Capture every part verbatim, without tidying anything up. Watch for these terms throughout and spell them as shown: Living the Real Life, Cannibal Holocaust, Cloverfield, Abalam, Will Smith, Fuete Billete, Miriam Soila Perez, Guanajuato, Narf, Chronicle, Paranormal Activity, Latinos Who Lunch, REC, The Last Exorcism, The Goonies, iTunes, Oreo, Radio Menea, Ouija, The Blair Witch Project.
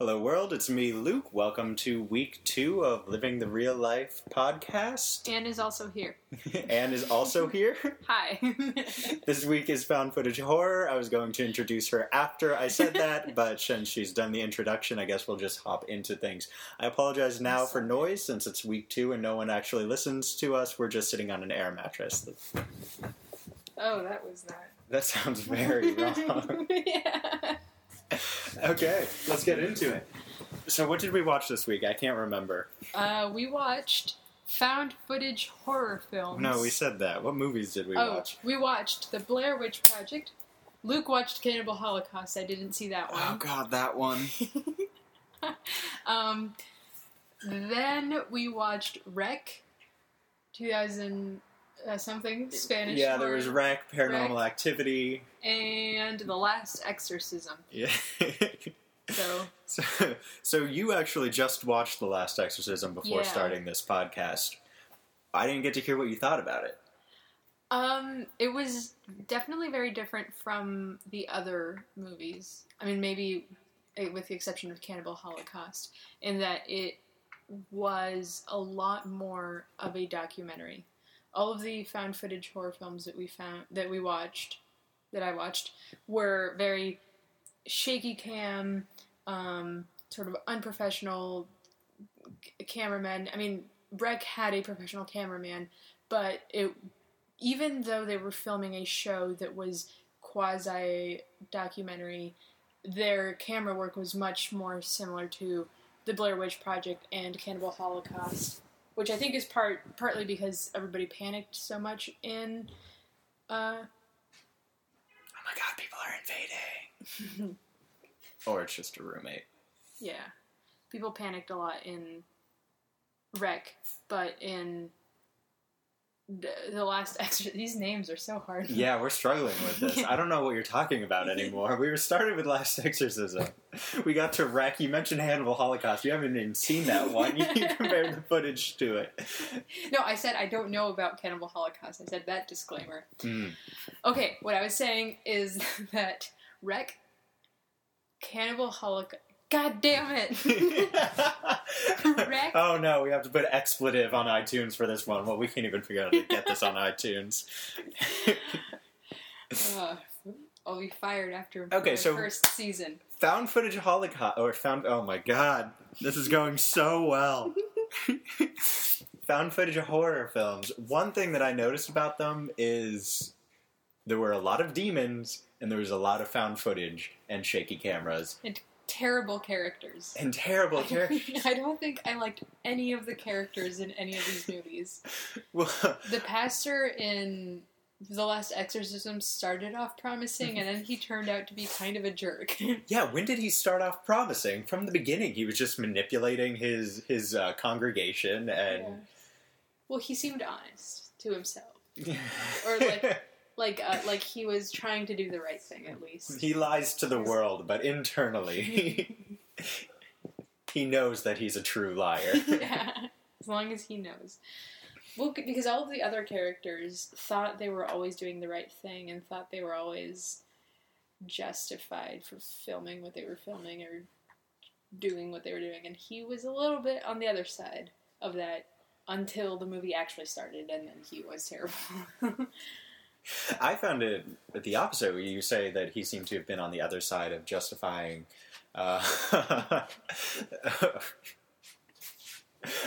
Hello world, it's me, Luke. Welcome to week two of Living the Real Life podcast. Anne is also here. Anne is also here. Hi. This week is found footage horror. I was going to introduce her after I said that, but since she's done the introduction, I guess we'll just hop into things. I apologize now for noise since it's week two and no one actually listens to us. We're just sitting on an air mattress. Oh, that was not. That sounds very wrong. Yeah. Okay, let's get into it. So what did we watch this week? I can't remember. Uh, we watched found footage horror films. No, we said that. What movies did we oh, watch? We watched The Blair Witch Project. Luke watched Cannibal Holocaust. I didn't see that one. Oh, God, that one. um, then we watched R E C, two thousand... Uh, something Spanish. Yeah, horror. There was R E C, Paranormal R E C, Activity, and The Last Exorcism. Yeah. so. so, so you actually just watched The Last Exorcism before yeah. starting this podcast. I didn't get to hear what you thought about it. Um, it was definitely very different from the other movies. I mean, maybe with the exception of Cannibal Holocaust, in that it was a lot more of a documentary. All of the found footage horror films that we found, that we watched, that I watched, were very shaky cam, um, sort of unprofessional c- cameramen. I mean, R E C had a professional cameraman, but it, even though they were filming a show that was quasi-documentary, their camera work was much more similar to The Blair Witch Project and Cannibal Holocaust. Which I think is part partly because everybody panicked so much in... Uh... Oh my God, people are invading. Or it's just a roommate. Yeah. People panicked a lot in R E C, but in the, the last... Extra- These names are so hard. Yeah, we're struggling with this. I don't know what you're talking about anymore. We were started with Last Exorcism. We got to R E C. You mentioned Hannibal Holocaust. You haven't even seen that one. You compared the footage to it. No, I said I don't know about Cannibal Holocaust. I said that disclaimer. Mm. Okay, what I was saying is that R E C, Cannibal Holocaust... God damn it! R E C... Oh no, we have to put expletive on iTunes for this one. Well, we can't even figure out how to get this on iTunes. uh, I'll be fired after okay, the so first season. Found footage Holocaust, or found, oh my God, this is going so well. Found footage horror films. One thing that I noticed about them is there were a lot of demons, and there was a lot of found footage and shaky cameras. And terrible characters. And terrible characters. I don't think I liked any of the characters in any of these movies. Well, the pastor in... The Last Exorcism started off promising, and then he turned out to be kind of a jerk. Yeah, when did he start off promising? From the beginning, he was just manipulating his his uh, congregation, and... Yeah. Well, he seemed honest to himself. Or, like, like, uh, like he was trying to do the right thing, at least. He lies to the world, but internally, he knows that he's a true liar. Yeah, as long as he knows. Well, because all of the other characters thought they were always doing the right thing and thought they were always justified for filming what they were filming or doing what they were doing. And he was a little bit on the other side of that until the movie actually started, and then he was terrible. I found it the opposite, where you say that he seemed to have been on the other side of justifying... Uh,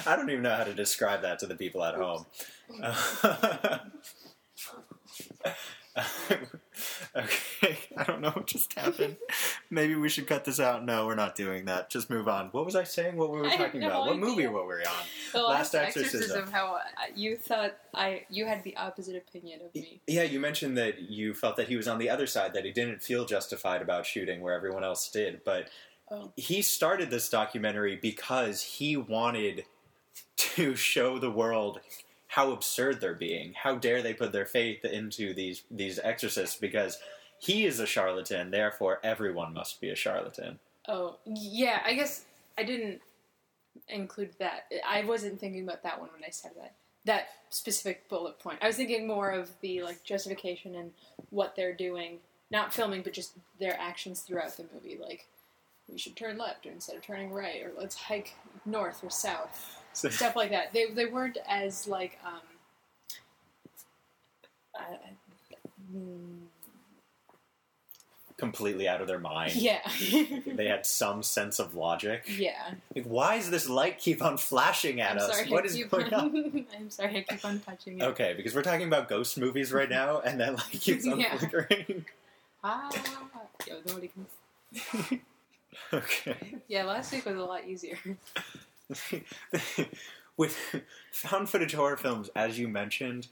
I don't even know how to describe that to the people at home. Okay, I don't know what just happened. Maybe we should cut this out. No, we're not doing that. Just move on. What was I saying? What were we talking about? What movie were we on? The Last Exorcism. Exorcism. How you thought I you had the opposite opinion of me. Yeah, you mentioned that you felt that he was on the other side, that he didn't feel justified about shooting where everyone else did, but... Oh. He started this documentary because he wanted to show the world how absurd they're being. How dare they put their faith into these, these exorcists, because he is a charlatan, therefore everyone must be a charlatan. Oh, yeah, I guess I didn't include that. I wasn't thinking about that one when I said that. That specific bullet point. I was thinking more of the like justification and what they're doing. Not filming, but just their actions throughout the movie, like... we should turn left instead of turning right, or let's hike north or south, so, stuff like that. They they weren't as, like, um, uh, completely out of their mind. Yeah. They had some sense of logic. Yeah. Like, why does this light keep on flashing at I'm us? Sorry, what I is going on? on? I'm sorry, I keep on touching it. Okay, because we're talking about ghost movies right now, and that light keeps on yeah. flickering. Ah, yo, nobody can... Okay. Yeah, last week was a lot easier. With found footage horror films, as you mentioned,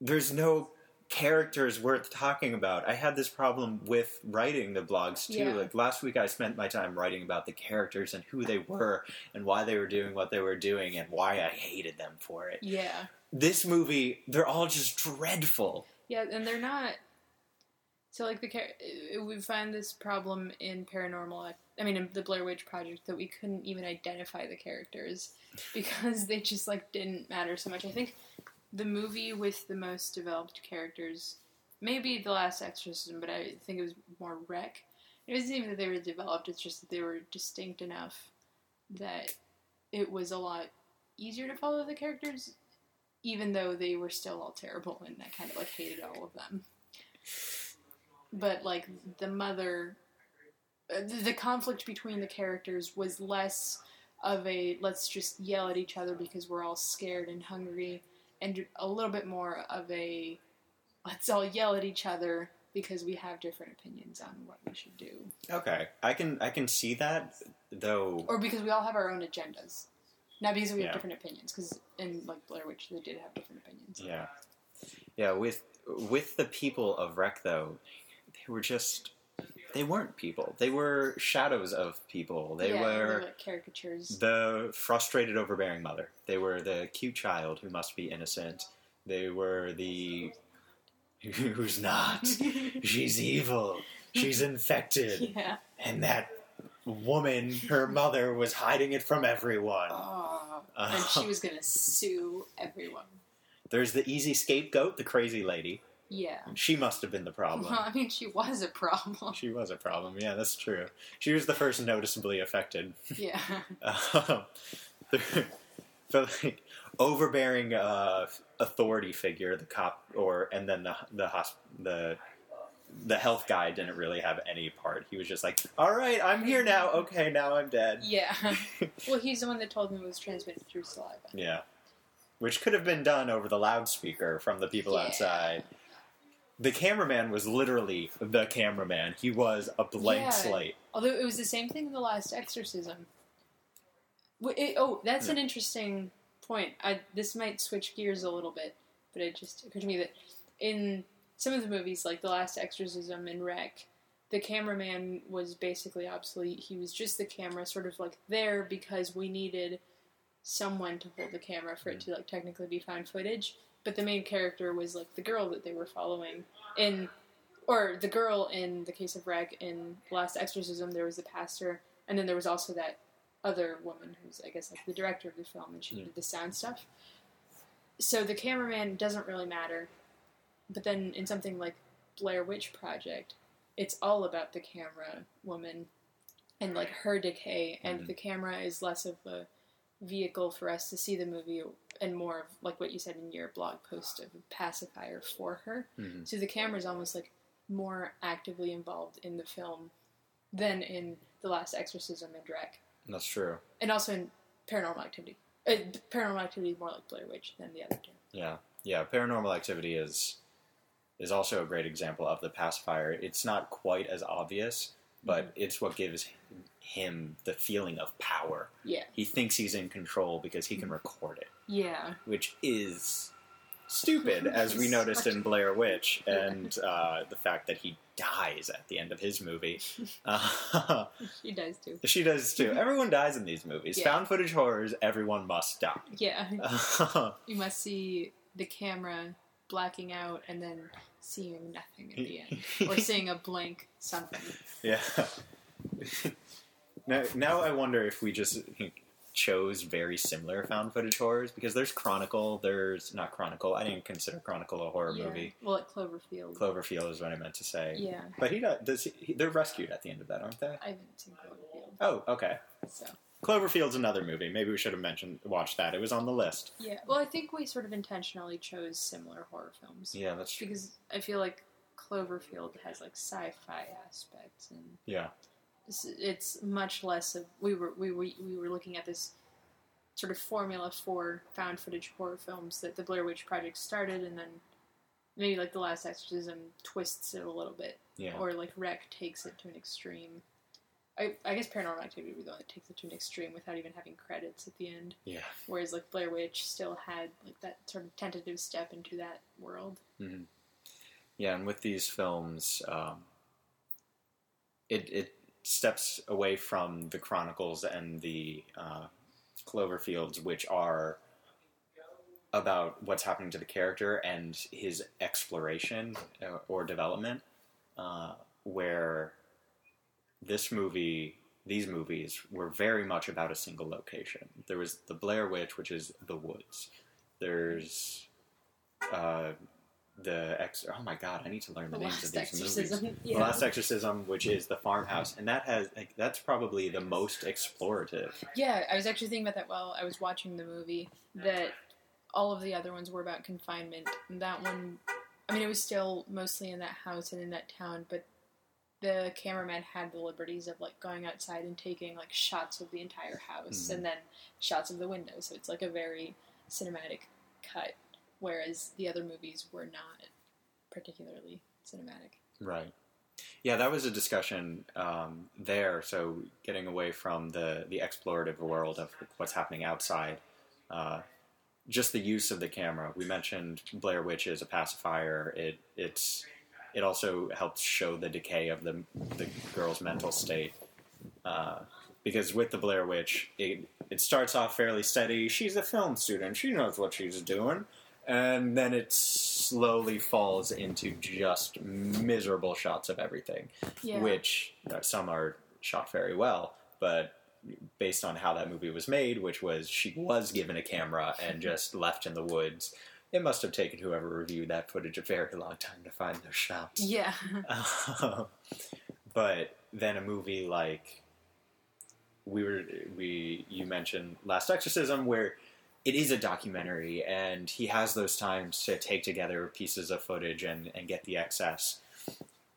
there's no characters worth talking about. I had this problem with writing the blogs, too. Yeah. Like, last week I spent my time writing about the characters and who they were and why they were doing what they were doing and why I hated them for it. Yeah. This movie, they're all just dreadful. Yeah, and they're not... So, like, the char- we find this problem in Paranormal, I mean, in The Blair Witch Project, that we couldn't even identify the characters because they just, like, didn't matter so much. I think the movie with the most developed characters, maybe The Last Exorcism, but I think it was more R E C. It wasn't even that they were developed, it's just that they were distinct enough that it was a lot easier to follow the characters, even though they were still all terrible and I kind of, like, hated all of them. But, like, the mother, the conflict between the characters was less of a, let's just yell at each other because we're all scared and hungry, and a little bit more of a, let's all yell at each other because we have different opinions on what we should do. Okay. I can I can see that, though. Or because we all have our own agendas. Not because we have yeah. different opinions, because in, like, Blair Witch, they did have different opinions. Yeah. Yeah, with, with the people of R E C, though, were just, they weren't people. They were shadows of people. They yeah, were, they were like caricatures. The frustrated, overbearing mother. They were the cute child who must be innocent. They were the, who's not? She's evil. She's infected. Yeah. And that woman, her mother, was hiding it from everyone. Oh, uh, and she was going to sue everyone. There's the easy scapegoat, the crazy lady. Yeah. She must have been the problem. Well, I mean, she was a problem. She was a problem, yeah, that's true. She was the first noticeably affected. Yeah. um, the, the like, overbearing uh, authority figure, the cop, or and then the the, hosp- the the health guy didn't really have any part. He was just like, all right, I'm here now. Okay, now I'm dead. Yeah. Well, he's the one that told me it was transmitted through saliva. Yeah. Which could have been done over the loudspeaker from the people yeah. outside. The cameraman was literally the cameraman. He was a blank yeah. slate. Although it was the same thing in The Last Exorcism. It, oh, that's yeah. an interesting point. I, this might switch gears a little bit, but it just occurred to me that in some of the movies, like The Last Exorcism and R E C, the cameraman was basically obsolete. He was just the camera, sort of like there because we needed someone to hold the camera for it to, like, technically be found footage. But the main character was, like, the girl that they were following in, or the girl in the case of R E C. In Last Exorcism, there was the pastor, and then there was also that other woman who's, I guess, like, the director of the film, and she yeah. did the sound stuff. So the cameraman doesn't really matter, but then in something like Blair Witch Project, it's all about the camera woman and, like, her decay, and mm-hmm. the camera is less of a vehicle for us to see the movie and more of, like, what you said in your blog post of a pacifier for her. Mm-hmm. So the camera's almost, like, more actively involved in the film than in The Last Exorcism and R E C. That's true. And also in Paranormal Activity. Uh, Paranormal Activity is more like Blair Witch than the other two. Yeah. Yeah, Paranormal Activity is is also a great example of the pacifier. It's not quite as obvious, but mm-hmm. it's what gives him the feeling of power. Yeah. He thinks he's in control because he can record it. Yeah. Which is stupid, as we noticed in Blair Witch, and uh, the fact that he dies at the end of his movie. Uh, she dies too. She does too. Everyone dies in these movies. Yeah. Found footage horrors, everyone must die. Yeah. Uh, you must see the camera blacking out and then seeing nothing at the end. Or seeing a blank something. Yeah. Now, now I wonder if we just chose very similar found footage horrors, because there's Chronicle, there's not Chronicle. I didn't consider Chronicle a horror yeah. movie. Well, at Cloverfield. Cloverfield is what I meant to say. Yeah. But he does. He, they're rescued at the end of that, aren't they? I haven't seen Cloverfield. Oh, okay. So Cloverfield's another movie. Maybe we should have mentioned watched that. It was on the list. Yeah. Well, I think we sort of intentionally chose similar horror films. Yeah, that's true. Because I feel like Cloverfield has like sci-fi aspects and yeah, it's, it's much less of we were we were we were looking at this sort of formula for found footage horror films that the Blair Witch Project started, and then maybe like The Last Exorcism twists it a little bit, yeah, or like R E C takes it to an extreme. I, I guess Paranormal Activity would be the one that takes it to an extreme without even having credits at the end. Yeah. Whereas like Blair Witch still had like that sort of tentative step into that world. Mm-hmm. Yeah, and with these films, um, it it steps away from the Chronicles and the uh, Cloverfields, which are about what's happening to the character and his exploration or, or development, uh, where this movie, these movies, were very much about a single location. There was The Blair Witch, which is the woods. There's... Uh, The ex- oh my god, I need to learn the, the names of these exorcism. movies. Yeah. The Last Exorcism, which is the farmhouse, and that has like, that's probably the most explorative. Yeah, I was actually thinking about that while I was watching the movie. That all of the other ones were about confinement, and that one, I mean, it was still mostly in that house and in that town, but the cameraman had the liberties of like going outside and taking like shots of the entire house, mm-hmm, and then shots of the window. So it's like a very cinematic cut. Whereas the other movies were not particularly cinematic. Right. Yeah, that was a discussion um, there. So getting away from the, the explorative world of what's happening outside, uh, just the use of the camera. We mentioned Blair Witch is a pacifier. It it's it also helps show the decay of the the girl's mental state. Uh, Because with The Blair Witch, it it starts off fairly steady. She's a film student. She knows what she's doing. And then it slowly falls into just miserable shots of everything, yeah, which uh, some are shot very well, but based on how that movie was made, which was she was given a camera and just left in the woods, it must have taken whoever reviewed that footage a very long time to find those shots. Yeah. Um, but then a movie like we were, we you mentioned Last Exorcism, where it is a documentary, and he has those times to take together pieces of footage and, and get the excess.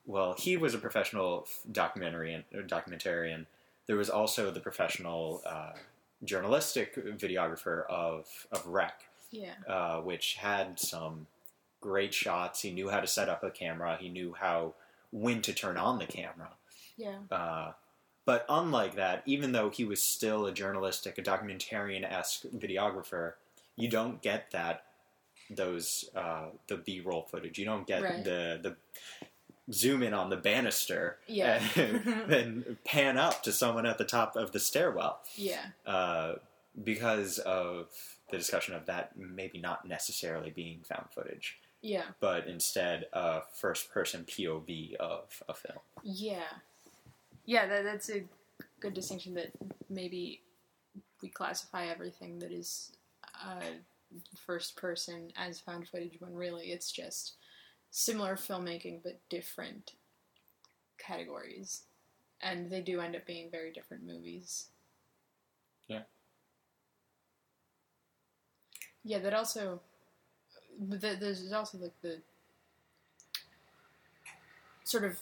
Well, he was a professional documentarian. documentarian. There was also the professional uh, journalistic videographer of, of R E C, yeah, uh, which had some great shots. He knew how to set up a camera. He knew how when to turn on the camera. Yeah. Uh, But unlike that, even though he was still a journalistic, a documentarian-esque videographer, you don't get that, those, uh, the B-roll footage. You don't get right. the, the zoom in on the banister, yeah, and, and pan up to someone at the top of the stairwell. Yeah. Uh, because of the discussion of that maybe not necessarily being found footage. Yeah. But instead a first-person P O V of a film. Yeah. Yeah, that, that's a good distinction that maybe we classify everything that is uh, first person as found footage when really it's just similar filmmaking but different categories. And they do end up being very different movies. Yeah. Yeah, that also... The, there's also like the sort of...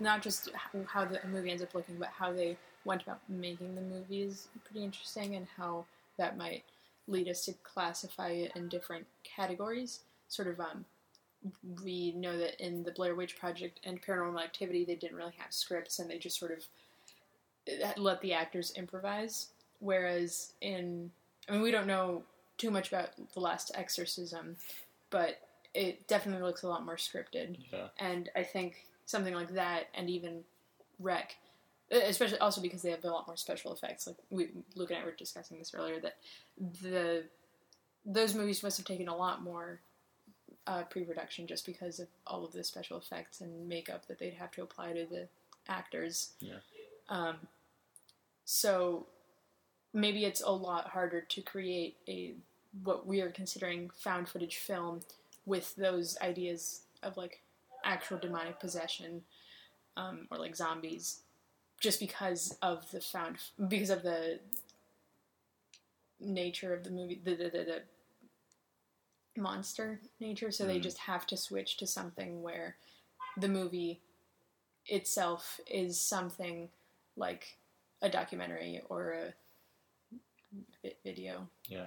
Not just how the movie ends up looking, but how they went about making the movie is pretty interesting, and how that might lead us to classify it in different categories. Sort of, um, we know that in The Blair Witch Project and Paranormal Activity, they didn't really have scripts, and they just sort of let the actors improvise. Whereas in, I mean, we don't know too much about The Last Exorcism, but it definitely looks a lot more scripted. Yeah. And I think... something like that, and even R E C, especially also because they have a lot more special effects. Like we, Luke and I were discussing this earlier, that the those movies must have taken a lot more uh, pre-production just because of all of the special effects and makeup that they'd have to apply to the actors. Yeah. Um, so maybe it's a lot harder to create a what we are considering found footage film with those ideas of like actual demonic possession, um, or like zombies, just because of the found, because of the nature of the movie, the, the, the, the monster nature. So mm. they just have to switch to something where the movie itself is something like a documentary or a video. Yeah.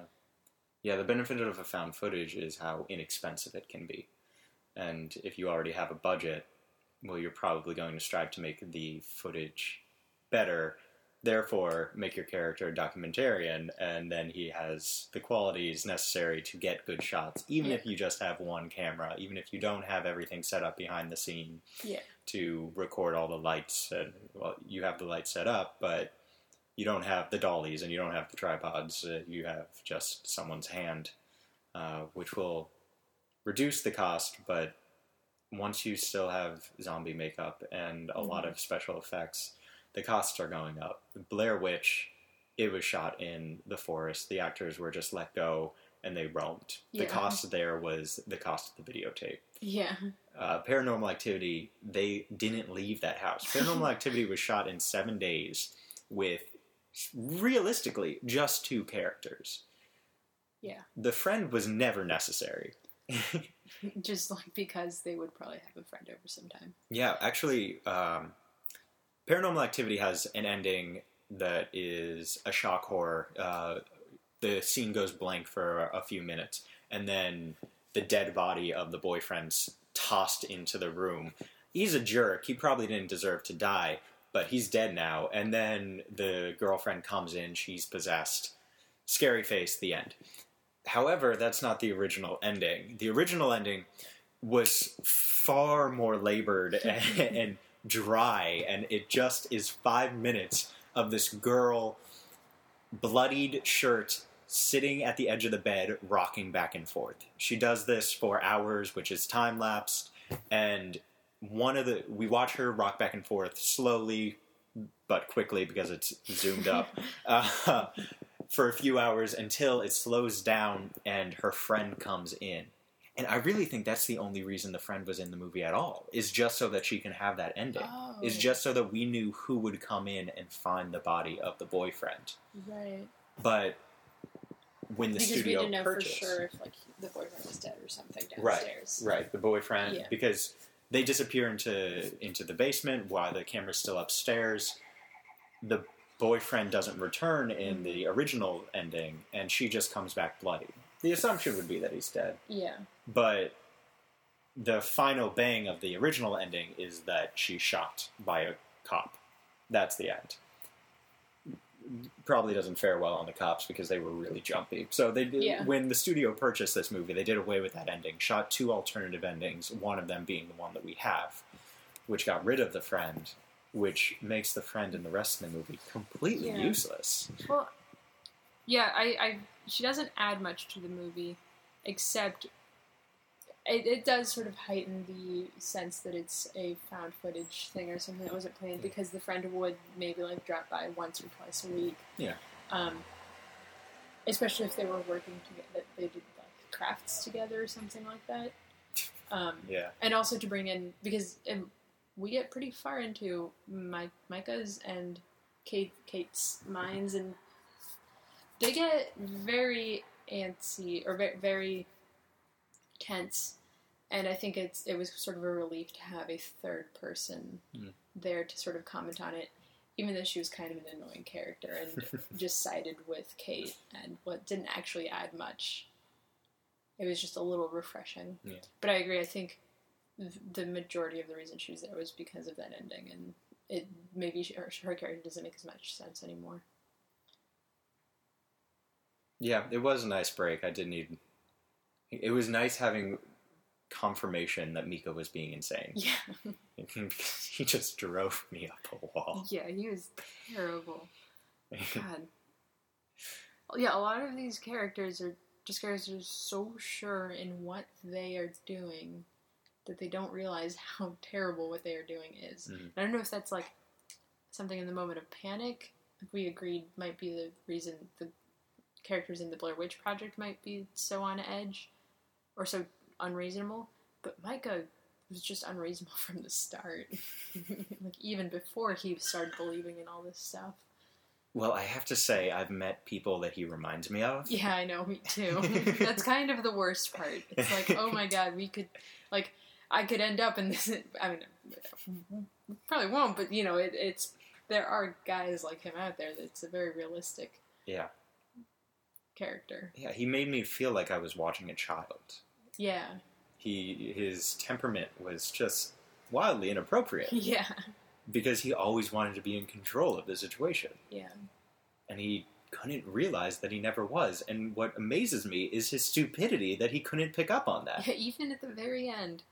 Yeah, the benefit of a found footage is how inexpensive it can be. And if you already have a budget, well, you're probably going to strive to make the footage better. Therefore, make your character a documentarian, and then he has the qualities necessary to get good shots, even yeah. if you just have one camera, even if you don't have everything set up behind the scene yeah. to record all the lights. And, well, you have the lights set up, but you don't have the dollies and you don't have the tripods. Uh, you have just someone's hand, uh, which will reduce the cost, but once you still have zombie makeup and a mm-hmm. lot of special effects, the costs are going up. Blair Witch, it was shot in the forest. The actors were just let go and they roamed. Yeah. The cost there was the cost of the videotape. Yeah. Uh, Paranormal Activity, they didn't leave that house. Paranormal Activity was shot in seven days with, realistically, just two characters. Yeah. The friend was never necessary. Just like because they would probably have a friend over sometime. Yeah, actually, um, Paranormal Activity has an ending that is a shock horror. Uh, the scene goes blank for a few minutes, and then the dead body of the boyfriend's tossed into the room. He's a jerk. He probably didn't deserve to die, but he's dead now. And then the girlfriend comes in. She's possessed. Scary face, the end. However, that's not the original ending. The original ending was far more labored and, and dry, and it just is five minutes of this girl, bloodied shirt, sitting at the edge of the bed, rocking back and forth. She does this for hours, which is time-lapsed, and one of the we watch her rock back and forth slowly but quickly because it's zoomed up. Uh, for a few hours until it slows down and her friend comes in. And I really think that's the only reason the friend was in the movie at all, is just so that she can have that ending. Oh. Is just so that we knew who would come in and find the body of the boyfriend. Right. But when the because studio purchased... Because we didn't know purchased, for sure if like the boyfriend was dead or something downstairs. Right, right. The boyfriend, yeah. because they disappear into into the basement while the camera's still upstairs. The boyfriend doesn't return in the original ending, and she just comes back bloody. The assumption would be that he's dead. Yeah. But the final bang of the original ending is that she's shot by a cop. That's the end. Probably doesn't fare well on the cops because they were really jumpy. So they did, yeah. when the studio purchased this movie, they did away with that ending, shot two alternative endings, one of them being the one that we have, which got rid of the friend, which makes the friend in the rest of the movie completely yeah. useless. Well, yeah, I, I, she doesn't add much to the movie, except it, it does sort of heighten the sense that it's a found footage thing or something that wasn't planned, because the friend would maybe like drop by once or twice a week. Yeah. Um, especially if they were working together, they did like crafts together or something like that. Um, yeah. And also to bring in, because... It, we get pretty far into Mike, Micah's and Kate, Kate's minds, and they get very antsy or very, very tense. And I think it's it was sort of a relief to have a third person mm. there to sort of comment on it, even though she was kind of an annoying character and just sided with Kate, and what didn't actually add much. It was just a little refreshing. Yeah. But I agree. I think the majority of the reason she was there was because of that ending, and it maybe she, her, her character doesn't make as much sense anymore. Yeah, it was a nice break. I did need... It was nice having confirmation that Mika was being insane. Yeah. He just drove me up a wall. Yeah, he was terrible. God. Yeah, a lot of these characters are just characters so sure in what they are doing that they don't realize how terrible what they are doing is. Mm-hmm. I don't know if that's, like, something in the moment of panic, like we agreed might be the reason the characters in The Blair Witch Project might be so on edge, or so unreasonable, but Micah was just unreasonable from the start. Like, even before he started believing in all this stuff. Well, I have to say, I've met people that he reminds me of. Yeah, I know, me too. That's kind of the worst part. It's like, oh my god, we could, like, I could end up in this, I mean, probably won't, but, you know, it, it's, there are guys like him out there that's a very realistic yeah. character. Yeah, he made me feel like I was watching a child. Yeah. He, his temperament was just wildly inappropriate. Yeah. Because he always wanted to be in control of the situation. Yeah. And he couldn't realize that he never was. And what amazes me is his stupidity that he couldn't pick up on that. Yeah, even at the very end.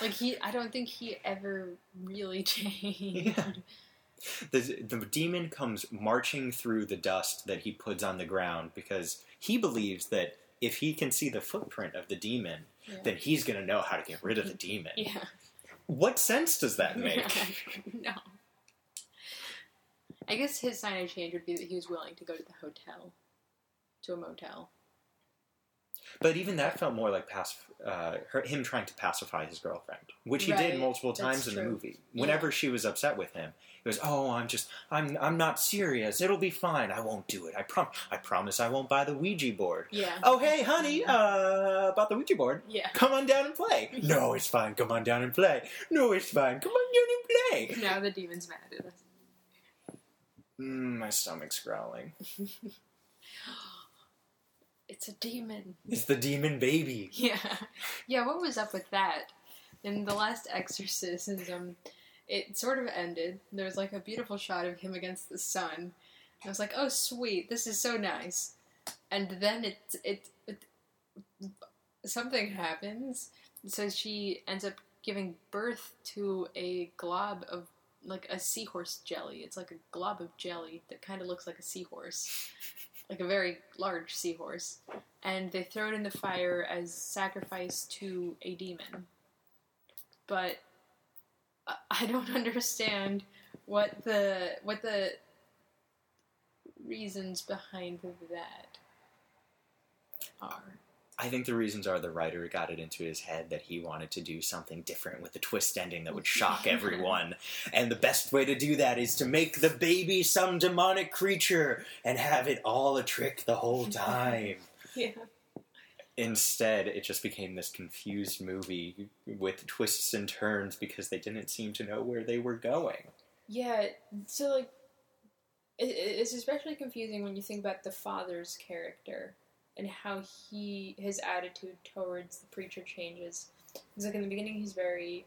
Like, he, I don't think he ever really changed. Yeah. The, the demon comes marching through the dust that he puts on the ground because he believes that if he can see the footprint of the demon, yeah. then he's going to know how to get rid of the demon. Yeah. What sense does that make? No. I guess his sign of change would be that he was willing to go to the hotel, to a motel. But even that felt more like pacif- uh, her, him trying to pacify his girlfriend, which he right. did multiple times That's in true. The movie. Whenever yeah. she was upset with him, he was, "Oh, I'm just, I'm, I'm not serious. It'll be fine. I won't do it. I prom, I promise, I won't buy the Ouija board." Yeah. "Oh, hey, honey, uh, about the Ouija board. Yeah. Come on down and play." "No, it's fine. Come on down and play. No, it's fine. Come on down and play." Now the demon's mad at us. Mm, my stomach's growling. It's a demon. It's the demon baby. Yeah. Yeah, what was up with that? In The Last Exorcism, it sort of ended. There was, like, a beautiful shot of him against the sun. I was like, oh, sweet. This is so nice. And then it, it, it something happens. So she ends up giving birth to a glob of, like, a seahorse jelly. It's like a glob of jelly that kind of looks like a seahorse. Like a very large seahorse, and they throw it in the fire as sacrifice to a demon. But I don't understand what the what the reasons behind that are. I think the reasons are the writer got it into his head that he wanted to do something different with a twist ending that would shock everyone. And the best way to do that is to make the baby some demonic creature and have it all a trick the whole time. Yeah. Instead, it just became this confused movie with twists and turns because they didn't seem to know where they were going. Yeah, so, like, it's especially confusing when you think about the father's character. And how he, his attitude towards the preacher changes. Because, like, in the beginning, he's very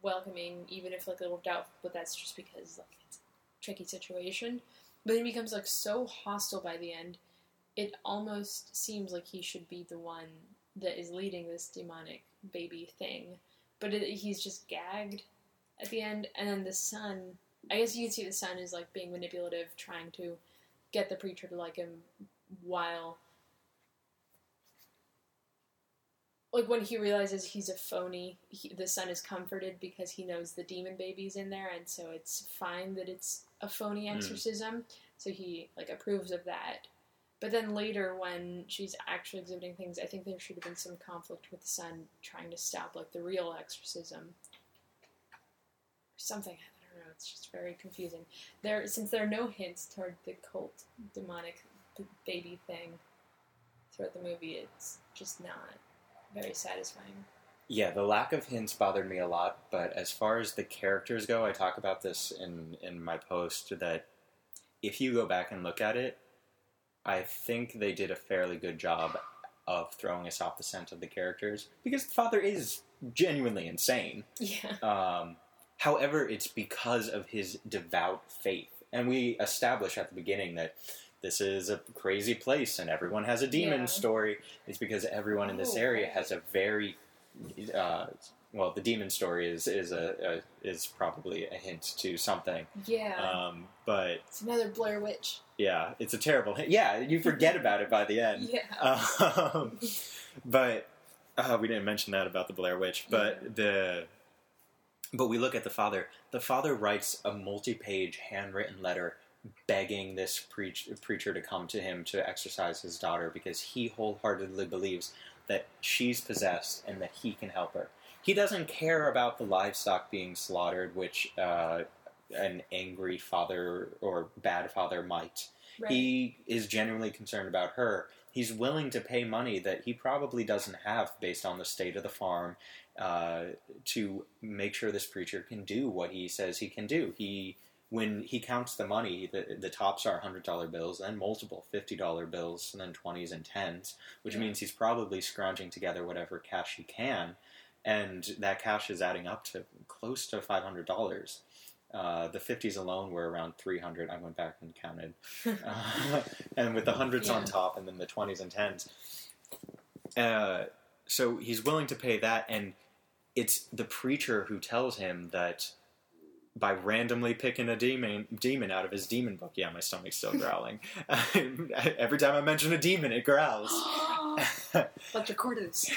welcoming, even if, like, a little doubtful, but that's just because, like, it's a tricky situation. But he becomes, like, so hostile by the end, it almost seems like he should be the one that is leading this demonic baby thing. But it, he's just gagged at the end. And then the son, I guess you can see the son is, like, being manipulative, trying to get the preacher to like him while... Like, when he realizes he's a phony, he, the son is comforted because he knows the demon baby's in there, and so it's fine that it's a phony exorcism. Mm. So he, like, approves of that. But then later, when she's actually exhibiting things, I think there should have been some conflict with the son trying to stop, like, the real exorcism. Or something, I don't know, it's just very confusing. There, since there are no hints toward the cult, demonic baby thing throughout the movie, it's just not... very satisfying. Yeah, the lack of hints bothered me a lot, but as far as the characters go, I talk about this in, in my post, that if you go back and look at it, I think they did a fairly good job of throwing us off the scent of the characters, because the father is genuinely insane. Yeah. Um, however, it's because of his devout faith. And we establish at the beginning that this is a crazy place, and everyone has a demon yeah. story. It's because everyone in this area has a very, uh, well, the demon story is is a, a is probably a hint to something. Yeah. Um, but it's another Blair Witch. Yeah, it's a terrible hint. Yeah, you forget about it by the end. Yeah. Um, but uh, we didn't mention that about the Blair Witch. But yeah. the but we look at the father. The father writes a multi-page handwritten letter. Begging this pre- preacher to come to him to exorcise his daughter because he wholeheartedly believes that she's possessed and that he can help her. He doesn't care about the livestock being slaughtered, which uh, an angry father or bad father might. Right. He is genuinely concerned about her. He's willing to pay money that he probably doesn't have based on the state of the farm uh, to make sure this preacher can do what he says he can do. He, when he counts the money, the, the tops are one hundred dollar bills, then multiple fifty dollar bills, and then twenties and tens, which yeah. means he's probably scrounging together whatever cash he can, and that cash is adding up to close to five hundred dollars. Uh, the fifties alone were around three hundred. I went back and counted. Uh, and with the hundreds yeah. on top and then the twenties and tens. Uh, so he's willing to pay that. And it's the preacher who tells him that by randomly picking a demon demon out of his demon book. Yeah, my stomach's still growling. Every time I mention a demon, it growls. Bunch of quarters.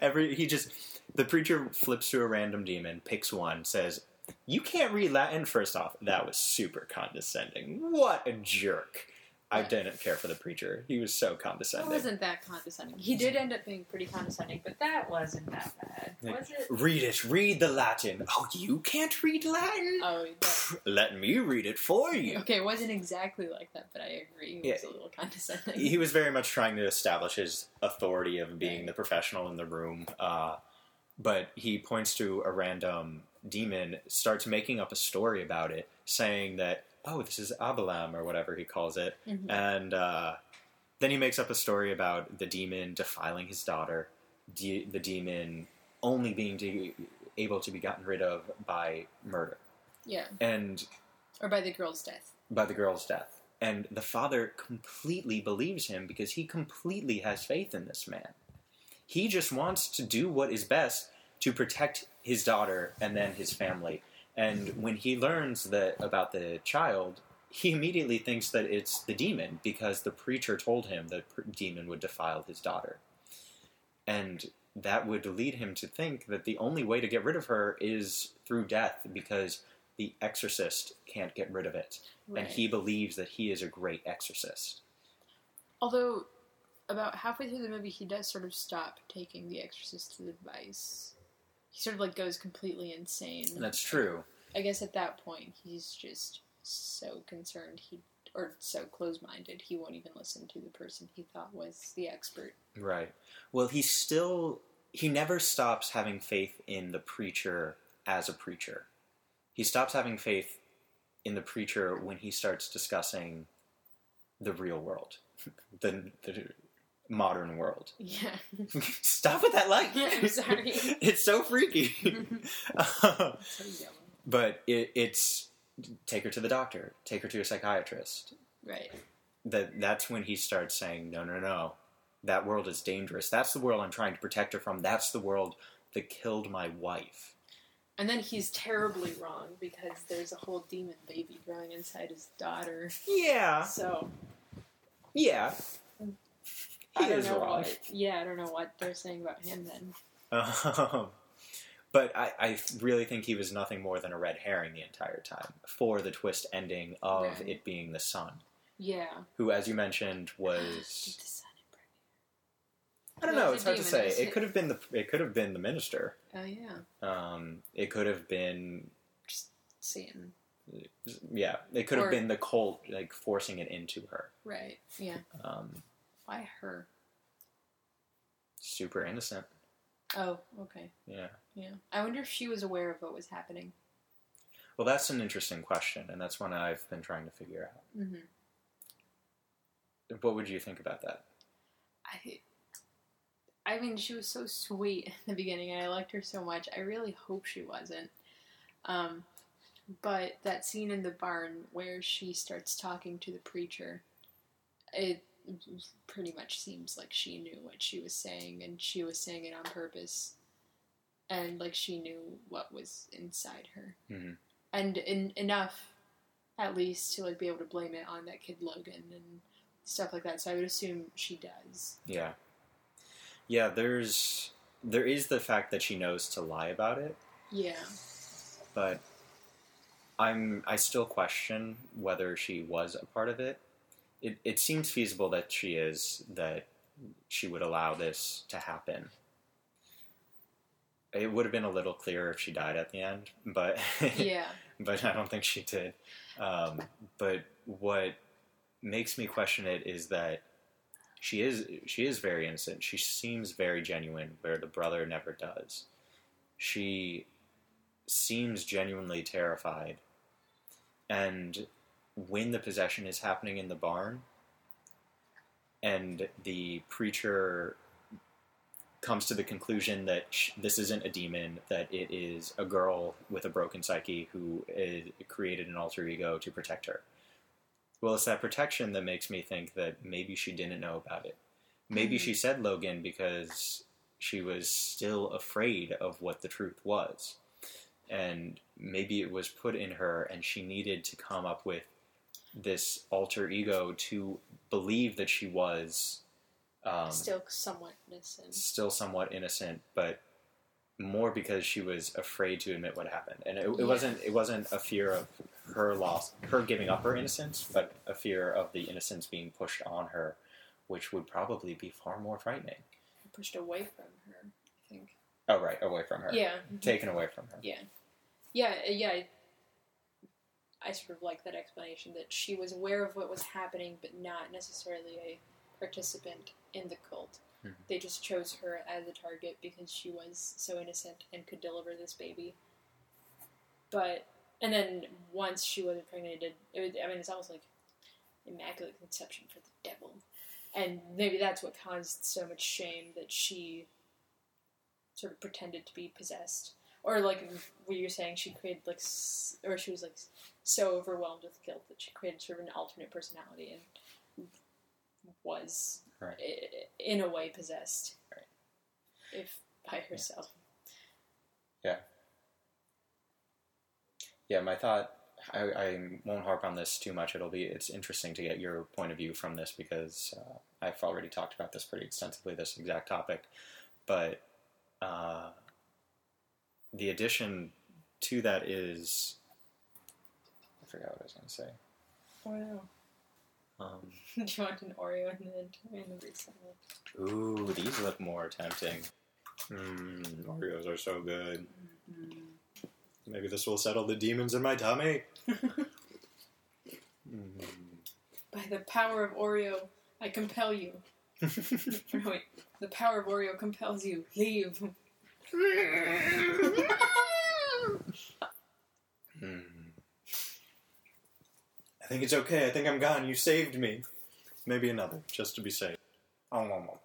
Every, he just, the preacher flips through a random demon, picks one, says, "You can't read Latin." First off, that was super condescending. What a jerk. I didn't care for the preacher. He was so condescending. It wasn't that condescending. He did end up being pretty condescending, but that wasn't that bad, was it? Read it. Read the Latin. "Oh, you can't read Latin? Oh, that... Let me read it for you." Okay, it wasn't exactly like that, but I agree. He was yeah. a little condescending. He was very much trying to establish his authority of being right. the professional in the room. Uh, but he points to a random... demon, starts making up a story about it, saying that, oh, this is Abalam or whatever he calls it. Mm-hmm. And uh, then he makes up a story about the demon defiling his daughter, de- the demon only being de- able to be gotten rid of by murder. Yeah. And or by the girl's death. By the girl's death. And the father completely believes him because he completely has faith in this man. He just wants to do what is best to protect his daughter and then his family. And when he learns that about the child, he immediately thinks that it's the demon because the preacher told him the demon would defile his daughter. And that would lead him to think that the only way to get rid of her is through death because the exorcist can't get rid of it. Right. And he believes that he is a great exorcist. Although, about halfway through the movie, he does sort of stop taking the exorcist's advice. He sort of, like, goes completely insane. That's true. I guess at that point, he's just so concerned, he or so close-minded, he won't even listen to the person he thought was the expert. Right. Well, he still... He never stops having faith in the preacher as a preacher. He stops having faith in the preacher when he starts discussing the real world. The... the modern world. Yeah. Stop with that light. Yeah, I'm sorry. It's so freaky. uh, so yellow. But it, it's take her to the doctor, take her to a psychiatrist. Right. That that's when he starts saying, no, no, no, that world is dangerous. That's the world I'm trying to protect her from. That's the world that killed my wife. And then he's terribly wrong because there's a whole demon baby growing inside his daughter. Yeah. So. Yeah. He I don't is know wrong. What, yeah, I don't know what they're saying about him then. Um, but I, I really think he was nothing more than a red herring the entire time for the twist ending of right. it being the son. Yeah. Who, as you mentioned, was... the son I don't no, know. It's hard to say. It could have been the. It could have been the minister. Oh yeah. Um. It could have been just Satan. Yeah. It could or, have been the cult, like forcing it into her. Right. Yeah. Um. Why her? Super innocent. Oh, okay. Yeah. Yeah. I wonder if she was aware of what was happening. Well, that's an interesting question, and that's one I've been trying to figure out. Mm-hmm. What would you think about that? I I mean, she was so sweet in the beginning, and I liked her so much. I really hope she wasn't. Um, but that scene in the barn where she starts talking to the preacher, it... pretty much seems like she knew what she was saying, and she was saying it on purpose, and like she knew what was inside her, mm-hmm. and in, enough, at least, to like be able to blame it on that kid Logan and stuff like that. So I would assume she does. Yeah, yeah. There's there is the fact that she knows to lie about it. Yeah, but I'm I still question whether she was a part of it. It, it seems feasible that she is, that she would allow this to happen. It would have been a little clearer if she died at the end, but yeah. But I don't think she did. Um, but what makes me question it is that she is she is very innocent. She seems very genuine, where the brother never does. She seems genuinely terrified. And when the possession is happening in the barn, and the preacher comes to the conclusion that sh- this isn't a demon, that it is a girl with a broken psyche who is, created an alter ego to protect her. Well, it's that protection that makes me think that maybe she didn't know about it. Maybe mm-hmm. she said Logan because she was still afraid of what the truth was. And maybe it was put in her, and she needed to come up with this alter ego to believe that she was... Um, still somewhat innocent. Still somewhat innocent, but more because she was afraid to admit what happened. And it, it yeah. wasn't it wasn't a fear of her loss, her giving up her innocence, but a fear of the innocence being pushed on her, which would probably be far more frightening. Pushed away from her, I think. Oh, right, away from her. Yeah. Taken away from her. Yeah. Yeah, yeah. I, I sort of like that explanation, that she was aware of what was happening, but not necessarily a participant in the cult. Mm-hmm. They just chose her as a target because she was so innocent and could deliver this baby. But, and then once she was impregnated, it was, I mean, it's almost like immaculate conception for the devil. And maybe that's what caused so much shame, that she sort of pretended to be possessed. Or, like, what you're saying, she created, like, or she was, like, so overwhelmed with guilt that she created sort of an alternate personality and was right. in a way possessed, right. if by herself. Yeah. Yeah, my thought, I, I won't harp on this too much. It'll be, it's interesting to get your point of view from this, because uh, I've already talked about this pretty extensively, this exact topic, but uh, the addition to that is, I forgot what I was going to say. Wow. Um, Do you want an Oreo and then and the root salad? Ooh, these look more tempting. Mmm, Oreos are so good. Mm-hmm. Maybe this will settle the demons in my tummy. mm. By the power of Oreo, I compel you. no, wait. The power of Oreo compels you. Leave. mm. I think it's okay. I think I'm gone. You saved me. Maybe another, just to be safe. Oh, no, no.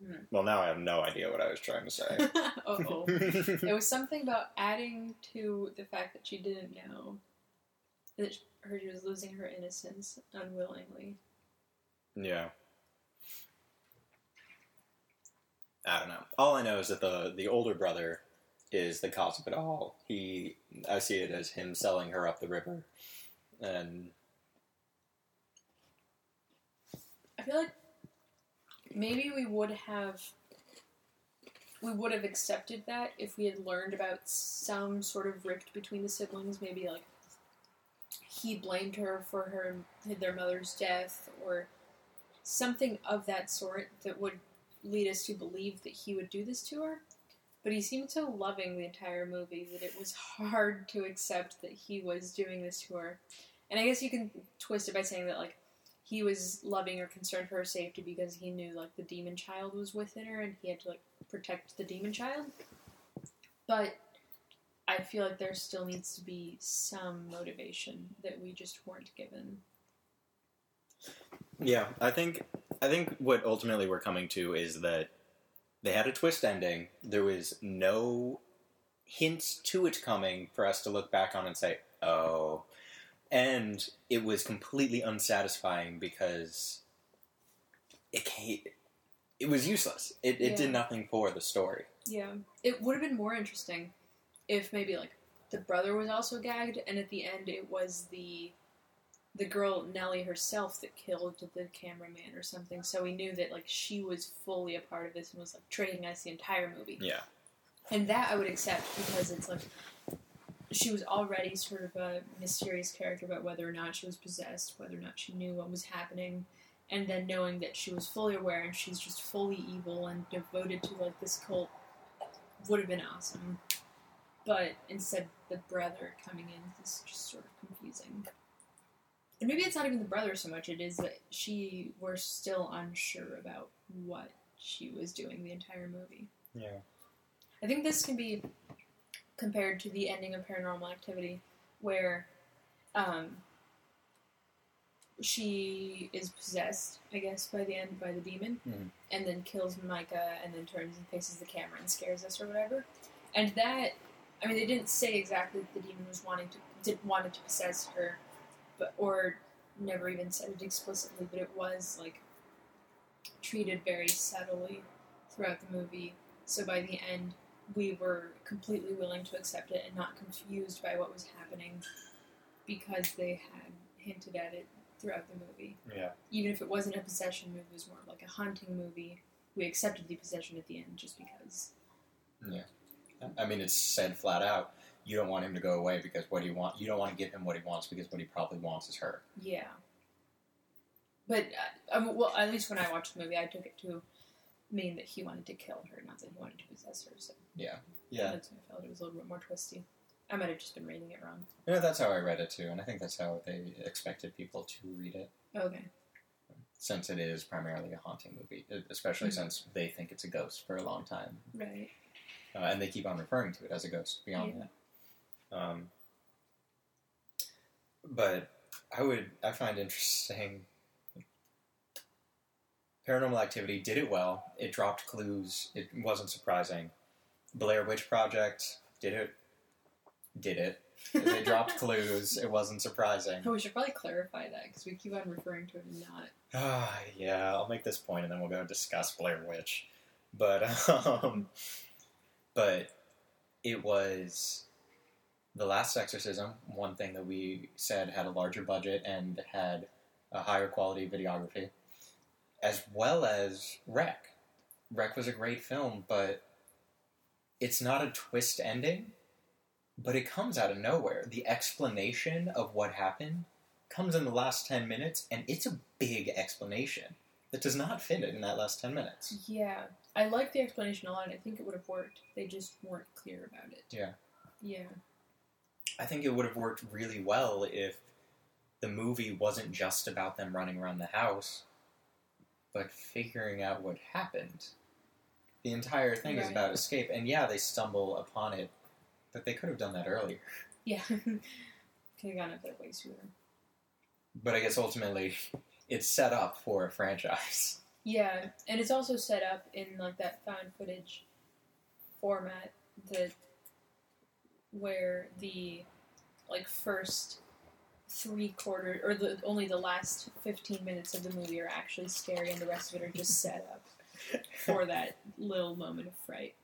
Hmm. Well, now I have no idea what I was trying to say. Uh-oh. It was something about adding to the fact that she didn't know that she was losing her innocence unwillingly. Yeah. I don't know. All I know is that the, the older brother... is the cause of it all. He, I see it as him selling her up the river, and I feel like maybe we would have, we would have accepted that if we had learned about some sort of rift between the siblings. Maybe like he blamed her for her their mother's death, or something of that sort that would lead us to believe that he would do this to her. But he seemed so loving the entire movie that it was hard to accept that he was doing this to her. And I guess you can twist it by saying that, like, he was loving or concerned for her safety because he knew, like, the demon child was within her and he had to, like, protect the demon child. But I feel like there still needs to be some motivation that we just weren't given. Yeah, I think, I think what ultimately we're coming to is that they had a twist ending. There was no hints to it coming for us to look back on and say, oh. And it was completely unsatisfying because it came, it was useless. It, it yeah. did nothing for the story. Yeah. It would have been more interesting if maybe, like, the brother was also gagged, and at the end it was the the girl, Nellie, herself that killed the cameraman or something, so we knew that, like, she was fully a part of this and was, like, trading us the entire movie. Yeah. And that I would accept because it's, like, she was already sort of a mysterious character about whether or not she was possessed, whether or not she knew what was happening, and then knowing that she was fully aware and she's just fully evil and devoted to, like, this cult would have been awesome. But instead, the brother coming in is just sort of confusing. And maybe it's not even the brother so much, it is that she, we're still unsure about what she was doing the entire movie. Yeah. I think this can be compared to the ending of Paranormal Activity, where um, she is possessed, I guess, by the end, by the demon, mm. and then kills Micah, and then turns and faces the camera and scares us or whatever. And that, I mean, they didn't say exactly that the demon was wanting to, did, wanted to possess her, but or never even said it explicitly, but it was, like, treated very subtly throughout the movie. So by the end, we were completely willing to accept it and not confused by what was happening because they had hinted at it throughout the movie. Yeah. Even if it wasn't a possession movie, it was more like a haunting movie. We accepted the possession at the end just because. Yeah. I mean, it's said flat out. You don't want him to go away because what do you want? You don't want to give him what he wants because what he probably wants is her. Yeah. But, uh, well, at least when I watched the movie, I took it to mean that he wanted to kill her, not that he wanted to possess her. So. Yeah. Yeah. That's what I felt. It was a little bit more twisty. I might have just been reading it wrong. Yeah, that's how I read it, too, and I think that's how they expected people to read it. Okay. Since it is primarily a haunting movie, especially mm-hmm. since they think it's a ghost for a long time. Right. Uh, and they keep on referring to it as a ghost beyond yeah. that. Um, but I would, I find interesting, Paranormal Activity did it well. It dropped clues. It wasn't surprising. Blair Witch Project did it. Did it. They dropped clues. It wasn't surprising. Oh, we should probably clarify that, because we keep on referring to it and not. Ah, yeah, I'll make this point, and then we'll go discuss Blair Witch. But, um... But it was The Last Exorcism, one thing that we said had a larger budget and had a higher quality videography, as well as R E C. R E C was a great film, but it's not a twist ending, but it comes out of nowhere. The explanation of what happened comes in the last ten minutes, and it's a big explanation that does not fit in that last ten minutes. Yeah. I like the explanation a lot. I think it would have worked. They just weren't clear about it. Yeah. Yeah. I think it would have worked really well if the movie wasn't just about them running around the house, but figuring out what happened. The entire thing right. is about escape. And yeah, they stumble upon it, but they could have done that earlier. Yeah. Could have gone up that way sooner. But I guess ultimately, it's set up for a franchise. Yeah, and it's also set up in, like, that found footage format that where the, like, first three quarters, or the, only the last fifteen minutes of the movie are actually scary, and the rest of it are just set up for that little moment of fright.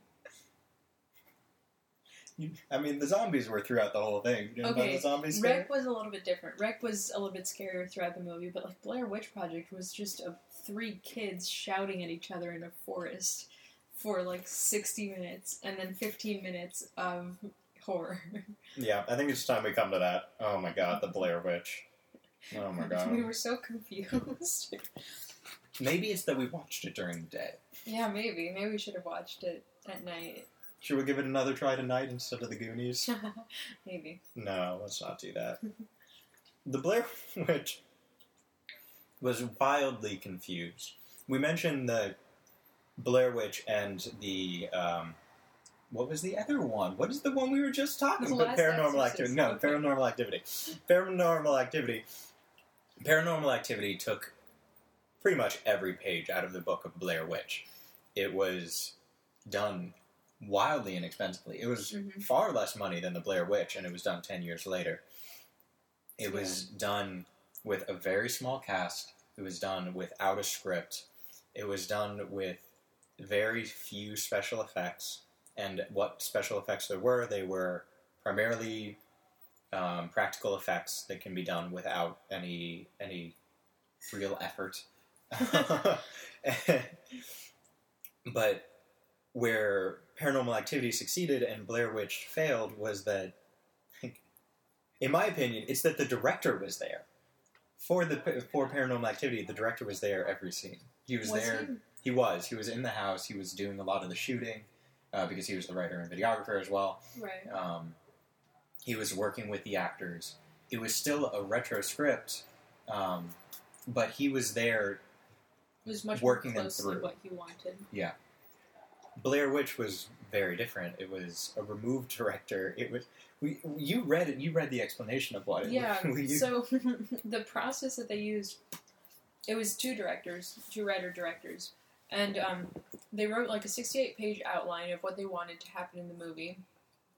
I mean, the zombies were throughout the whole thing. You didn't okay, know the zombies scare? R E C was a little bit different. R E C was a little bit scarier throughout the movie, but, like, Blair Witch Project was just a, three kids shouting at each other in a forest for, like, sixty minutes, and then fifteen minutes of horror. Yeah, I think it's time we come to that. Oh my god, the Blair Witch. Oh my god. We were so confused. Maybe it's that we watched it during the day. Yeah, maybe. Maybe we should have watched it at night. Should we give it another try tonight instead of The Goonies? Maybe. No, let's not do that. The Blair Witch was wildly confused. We mentioned the Blair Witch and the, um, what was the other one? What is the one we were just talking about? Paranormal Activity. No, okay. Paranormal Activity. Paranormal Activity. Paranormal Activity took pretty much every page out of the book of Blair Witch. It was done wildly inexpensively. It was mm-hmm. far less money than the Blair Witch, and it was done ten years later. It yeah. was done with a very small cast. It was done without a script. It was done with very few special effects, and what special effects there were, they were primarily um, practical effects that can be done without any any real effort. But where Paranormal Activity succeeded and Blair Witch failed was that, in my opinion, it's that the director was there. For the for Paranormal Activity, the director was there every scene. He was, was there. He? he was. He was in the house. He was doing a lot of the shooting uh, because he was the writer and videographer as well. Right. Um, he was working with the actors. It was still a retro script, um, but he was there. It was much working more closely what he wanted. Yeah. Blair Witch was very different. It was a removed director. It was we you read it. You read the explanation of what it yeah, was. Yeah. So the process that they used, it was two directors, two writer directors, and um, they wrote like a sixty-eight page outline of what they wanted to happen in the movie.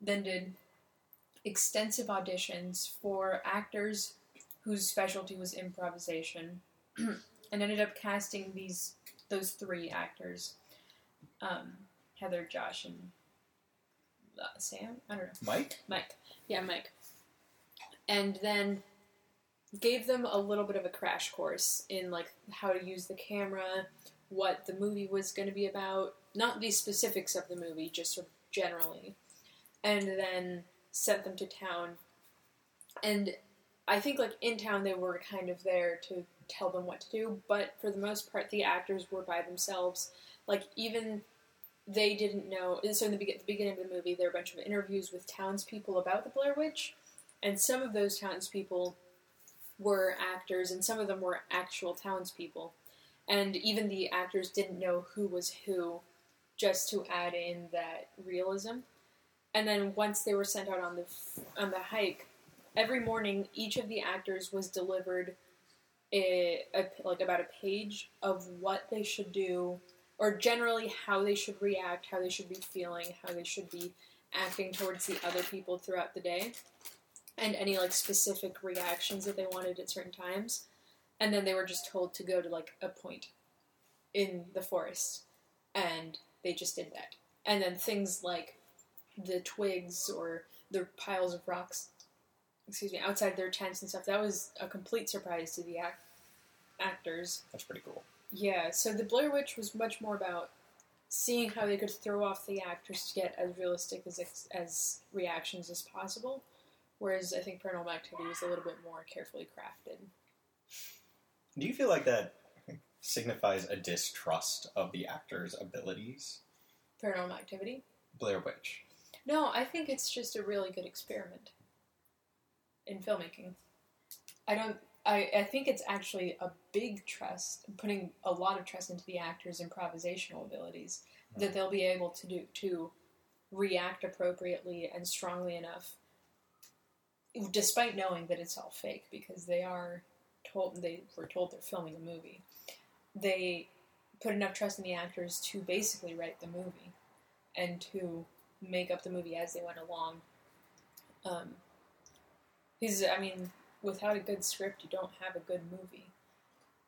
Then did extensive auditions for actors whose specialty was improvisation, and ended up casting these those three actors. Um, Heather, Josh, and uh, Sam? I don't know. Mike? Mike. Yeah, Mike. And then gave them a little bit of a crash course in, like, how to use the camera, what the movie was going to be about. Not the specifics of the movie, just sort of generally. And then sent them to town. And I think, like, in town they were kind of there to tell them what to do, but for the most part the actors were by themselves. Like, even they didn't know. So in the, be- the beginning of the movie, there were a bunch of interviews with townspeople about the Blair Witch, and some of those townspeople were actors, and some of them were actual townspeople. And even the actors didn't know who was who, just to add in that realism. And then once they were sent out on the f- on the hike, every morning each of the actors was delivered a, a like about a page of what they should do. Or generally how they should react, how they should be feeling, how they should be acting towards the other people throughout the day, and any, like, specific reactions that they wanted at certain times. And then they were just told to go to, like, a point in the forest, and they just did that. And then things like the twigs or the piles of rocks, excuse me, outside their tents and stuff, that was a complete surprise to the act- actors. That's pretty cool. Yeah, so the Blair Witch was much more about seeing how they could throw off the actors to get as realistic as ex- as reactions as possible, whereas I think Paranormal Activity was a little bit more carefully crafted. Do you feel like that signifies a distrust of the actors' abilities? Paranormal Activity? Blair Witch. No, I think it's just a really good experiment in filmmaking. I don't... I, I think it's actually a big trust, putting a lot of trust into the actors' improvisational abilities, mm-hmm. that they'll be able to do to react appropriately and strongly enough, despite knowing that it's all fake, because they are told they were told they're filming a movie. They put enough trust in the actors to basically write the movie and to make up the movie as they went along. Um, these, I mean. Without a good script, you don't have a good movie.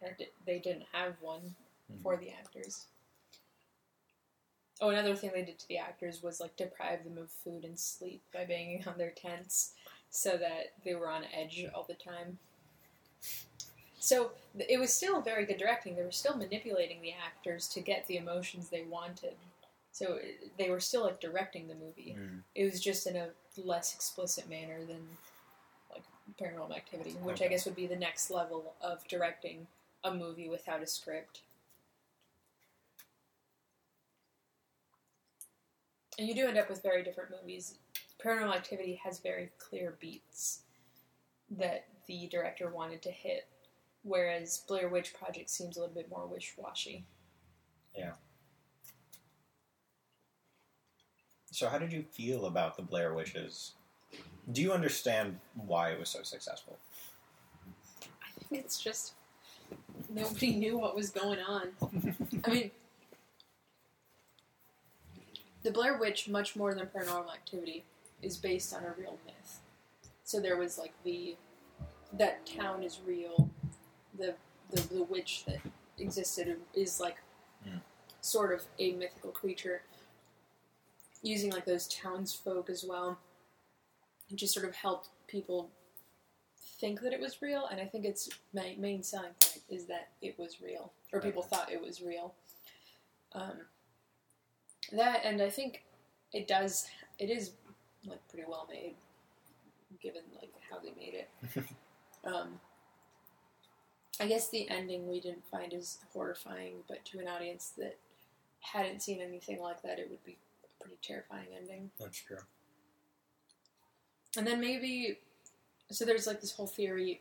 And they didn't have one mm-hmm. for the actors. Oh, another thing they did to the actors was, like, deprive them of food and sleep by banging on their tents so that they were on edge all the time. So it was still very good directing. They were still manipulating the actors to get the emotions they wanted. So they were still, like, directing the movie. Mm. It was just in a less explicit manner than Paranormal Activity, which okay. I guess would be the next level of directing a movie without a script. And you do end up with very different movies. Paranormal Activity has very clear beats that the director wanted to hit, whereas Blair Witch Project seems a little bit more wishy-washy. Yeah. So how did you feel about the Blair Witches? Do you understand why it was so successful? I think it's just nobody knew what was going on. I mean, the Blair Witch, much more than Paranormal Activity, is based on a real myth. So there was, like, the that town is real. The the, the witch that existed is, like, mm. sort of a mythical creature. Using, like, those townsfolk as well. It just sort of helped people think that it was real, and I think its my main selling point is that it was real, or people thought it was real. Um, that, and I think it does, it is, like, pretty well made, given, like, how they made it. um, I guess the ending we didn't find is horrifying, but to an audience that hadn't seen anything like that, it would be a pretty terrifying ending. That's true. And then maybe, so there's like this whole theory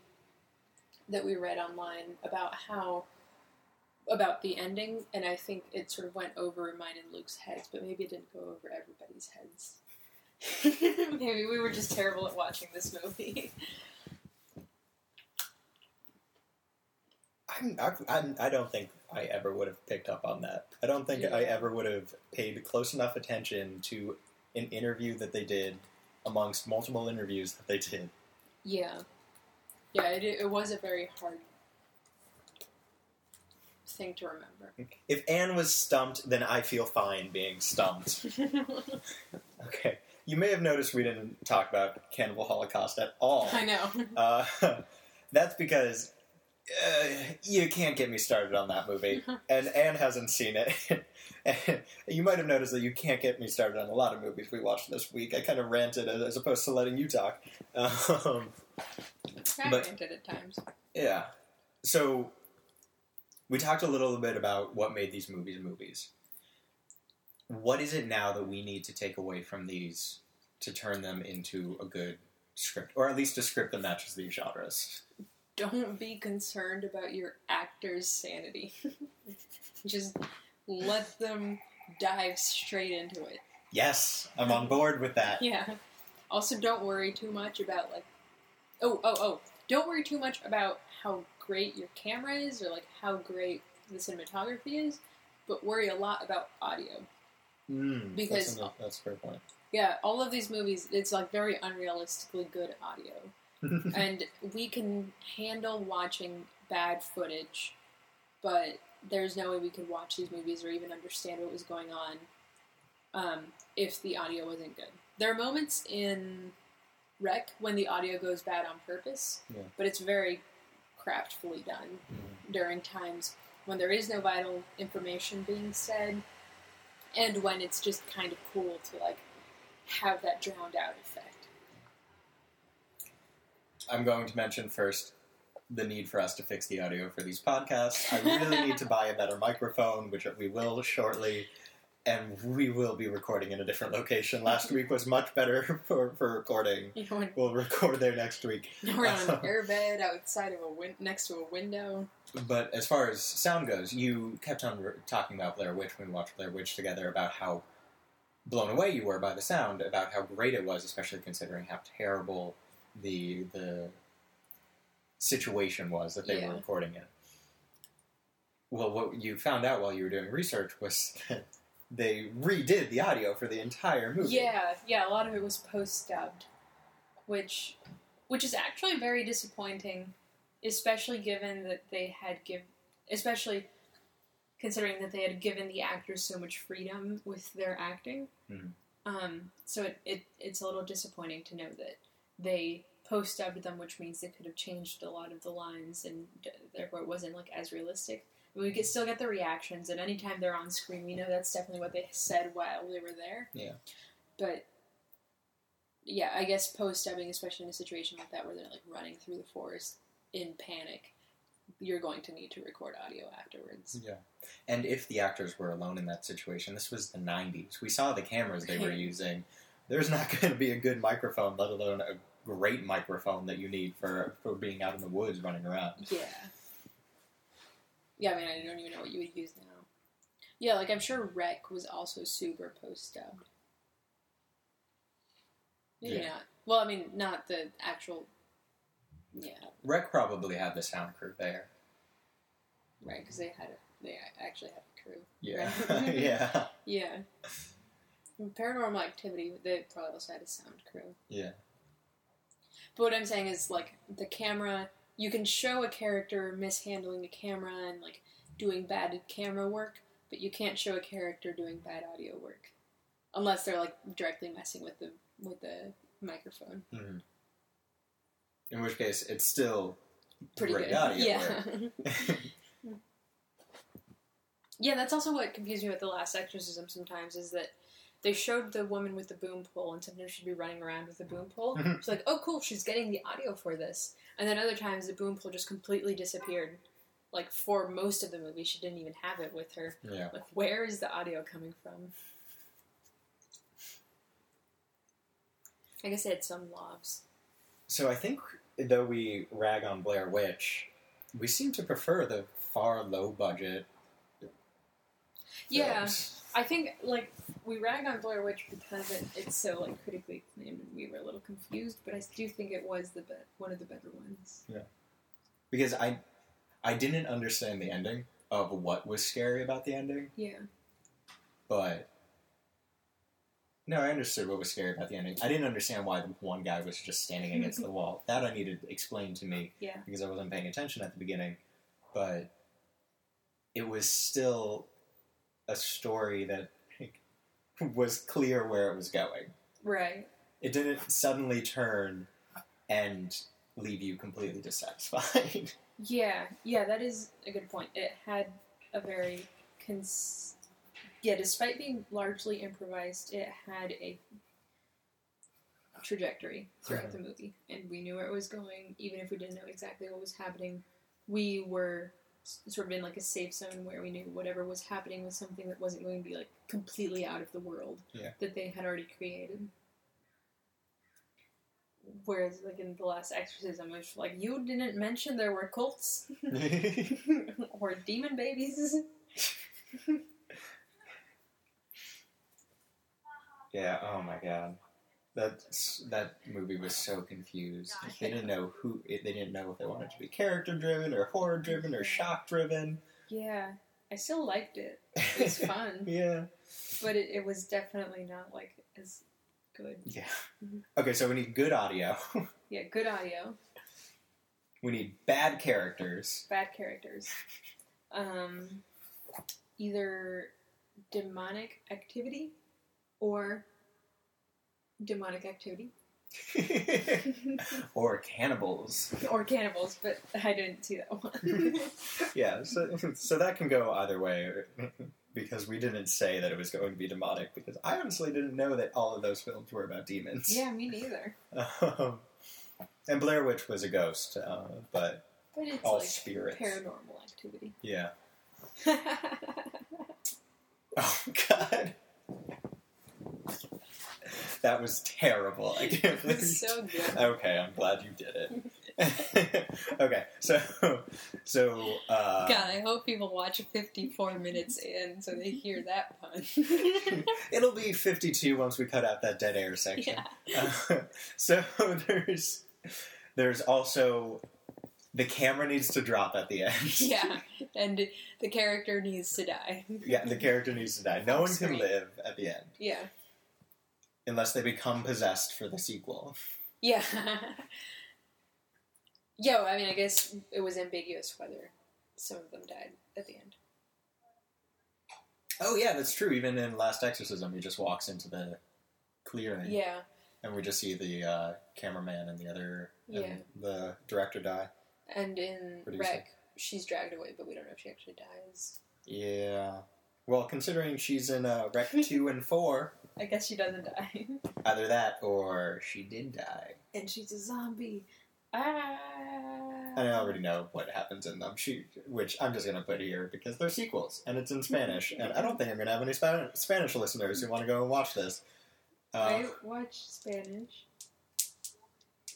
that we read online about how, about the ending, and I think it sort of went over mine and Luke's heads, but maybe it didn't go over everybody's heads. Maybe we were just terrible at watching this movie. I'm, I'm, I don't think I ever would have picked up on that. I don't think yeah. I ever would have paid close enough attention to an interview that they did amongst multiple interviews that they did. Yeah. Yeah, it, it was a very hard thing to remember. If Anne was stumped, then I feel fine being stumped. Okay. You may have noticed we didn't talk about Cannibal Holocaust at all. I know. Uh, that's because uh, you can't get me started on that movie. And Anne hasn't seen it. And you might have noticed that you can't get me started on a lot of movies we watched this week. I kind of ranted as opposed to letting you talk. Um, I but, ranted at times. Yeah. So we talked a little bit about what made these movies movies. What is it now that we need to take away from these to turn them into a good script? Or at least a script that matches these genres? Don't be concerned about your actors' sanity. Just let them dive straight into it. Yes, I'm on board with that. Yeah. Also, don't worry too much about, like... Oh, oh, oh. Don't worry too much about how great your camera is or, like, how great the cinematography is, but worry a lot about audio. Mm, because that's, that's a fair point. Yeah, all of these movies, it's like very unrealistically good audio. And we can handle watching bad footage, but there's no way we could watch these movies or even understand what was going on um, if the audio wasn't good. There are moments in R E C when the audio goes bad on purpose, yeah. but it's very craftfully done mm. during times when there is no vital information being said. And when it's just kind of cool to, like, have that drowned-out effect. I'm going to mention first the need for us to fix the audio for these podcasts. I really need to buy a better microphone, which we will shortly, and we will be recording in a different location. Last week was much better for, for recording. You know, we'll record there next week. We're on an airbed outside of a win- next to a window. But as far as sound goes, you kept on re- talking about Blair Witch when we watched Blair Witch together, about how blown away you were by the sound, about how great it was, especially considering how terrible the the situation was that they yeah. were recording in. Well, what you found out while you were doing research was that they redid the audio for the entire movie. Yeah, yeah, a lot of it was post-dubbed, which which is actually very disappointing, especially given that they had give, especially considering that they had given the actors so much freedom with their acting. Mm-hmm. Um, so it, it it's a little disappointing to know that they post-dubbed them, which means they could have changed a lot of the lines, and therefore it wasn't like as realistic. We could still get the reactions, and anytime they're on screen, we know that's definitely what they said while they were there. Yeah. But, yeah, I guess post-dubbing, especially in a situation like that where they're, like, running through the forest in panic, you're going to need to record audio afterwards. Yeah. And if the actors were alone in that situation, this was the nineties. We saw the cameras they were using. There's not going to be a good microphone, let alone a great microphone that you need for, for being out in the woods running around. Yeah. Yeah, I mean, I don't even know what you would use now. Yeah, like, I'm sure R E C was also super post-dubbed. Maybe yeah. not. Well, I mean, not the actual... Yeah. R E C probably had the sound crew there. Right, because they had a, they actually had a crew. Yeah. Right? yeah. Yeah. Paranormal Activity, they probably also had a sound crew. Yeah. But what I'm saying is, like, the camera... You can show a character mishandling the camera and, like, doing bad camera work, but you can't show a character doing bad audio work. Unless they're, like, directly messing with the with the microphone. Mm-hmm. In which case, it's still pretty great good audio yeah. work. Yeah, that's also what confused me with The Last Exorcism sometimes, is that they showed the woman with the boom pole, and sometimes she'd be running around with the boom pole. Mm-hmm. It's like, oh, cool, she's getting the audio for this. And then other times, the boom pole just completely disappeared. Like, for most of the movie, she didn't even have it with her. Yeah. Like, where is the audio coming from? I guess it had some lobs. So I think, though we rag on Blair Witch, we seem to prefer the far low-budget Yeah, films. I think, like, we rag on Blair Witch because it, it's so, like, critically acclaimed, and we were a little confused, but I do think it was the be- one of the better ones. Yeah. Because I... I didn't understand the ending of what was scary about the ending. Yeah. But, no, I understood what was scary about the ending. I didn't understand why the one guy was just standing against the wall. That I needed explained to me. Yeah. Because I wasn't paying attention at the beginning. But it was still a story that was clear where it was going. Right. It didn't suddenly turn and leave you completely dissatisfied. Yeah, yeah, that is a good point. It had a very, cons- yeah, despite being largely improvised, it had a trajectory throughout the movie, and we knew where it was going, even if we didn't know exactly what was happening. We were sort of in, like, a safe zone where we knew whatever was happening was something that wasn't going to be, like, completely out of the world yeah. that they had already created. Whereas, like, in The Last Exorcism, I was like, you didn't mention there were cults. Or demon babies. Yeah, oh my god. That's, that movie was so confused. They didn't know who, they didn't know if they wanted to be character-driven, or horror-driven, or shock-driven. Yeah. I still liked it. It was fun. Yeah. But it, it was definitely not, like, as... good. Yeah. Mm-hmm. Okay, so we need good audio. Yeah, good audio. We need bad characters. Bad characters. Um, either demonic activity or demonic activity. Or cannibals. Or cannibals, but I didn't see that one. Yeah, so, so that can go either way. Because we didn't say that it was going to be demonic, because I honestly didn't know that all of those films were about demons. Yeah, me neither. Um, and Blair Witch was a ghost, uh, but, but it's all like spirits. Paranormal Activity. Yeah. Oh, God. That was terrible. I can't believe it. Was so good. Okay, I'm glad you did it. Okay, so, so, uh... God, I hope people watch fifty-four minutes in so they hear that pun. It'll be fifty-two once we cut out that dead air section. Yeah. Uh, so, there's, there's also, the camera needs to drop at the end. Yeah, and the character needs to die. Yeah, the character needs to die. No one can live at the end. Yeah. Unless they become possessed for the sequel. Yeah. Yeah, I mean, I guess it was ambiguous whether some of them died at the end. Oh, yeah, that's true. Even in Last Exorcism, he just walks into the clearing. Yeah. And we just see the uh, cameraman and the other, yeah. and the director die. And in Producer. R E C, she's dragged away, but we don't know if she actually dies. Yeah. Well, considering she's in uh, R E C two and four... I guess she doesn't die. Either that, or she did die. And she's a zombie. Ah. I already know what happens in them, she, which I'm just going to put here because they're sequels, and it's in Spanish, and I don't think I'm going to have any Spanish, Spanish listeners who want to go and watch this. Uh, I watch Spanish.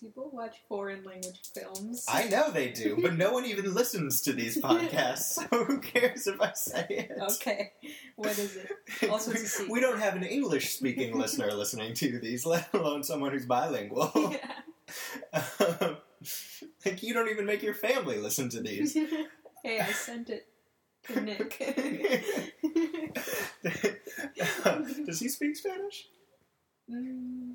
People watch foreign language films. I know they do, but no one even listens to these podcasts, so who cares if I say it? Okay. What is it? Also, we, we don't have an English-speaking listener listening to these, let alone someone who's bilingual. Yeah. Um, like, you don't even make your family listen to these. Hey, I sent it to Nick. uh, does he speak Spanish? Mm,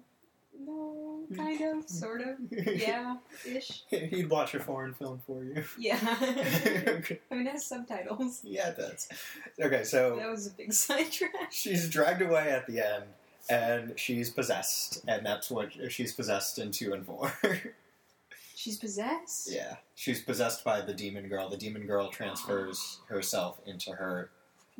no, kind of, sort of, yeah, ish. He'd watch a foreign film for you. Yeah. Okay. I mean, it has subtitles. Yeah, it does. Okay, so... that was a big sidetrack. She's dragged away at the end, and she's possessed, and that's what she's possessed in two and four. She's possessed? Yeah. She's possessed by the demon girl. The demon girl transfers herself into her.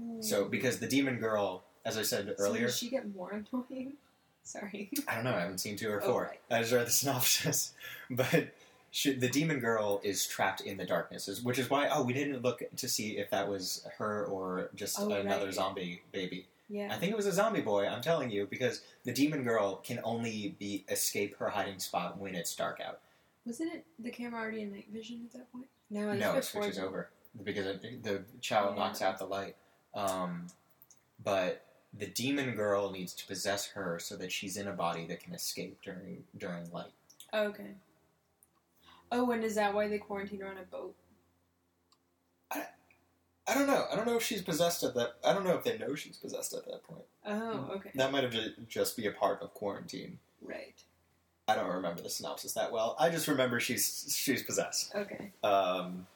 Mm. So, because the demon girl as I said earlier. So does she get more annoying? Sorry. I don't know. I haven't seen two or four. Oh, right. I just read the synopsis. But she, the demon girl is trapped in the darkness, which is why, oh, we didn't look to see if that was her or just oh, another right. zombie baby. Yeah. I think it was a zombie boy, I'm telling you, because the demon girl can only be escape her hiding spot when it's dark out. Wasn't it the camera already in night vision at that point? No, I no it switches them. over because it, the child yeah. knocks out the light. Um, but the demon girl needs to possess her so that she's in a body that can escape during during light. Oh, okay. Oh, and is that why they quarantined her on a boat? I, I don't know. I don't know if she's possessed at that... I don't know if they know she's possessed at that point. Oh, okay. That might have just be a part of quarantine. Right. I don't remember the synopsis that well. I just remember she's she's possessed. Okay. Um,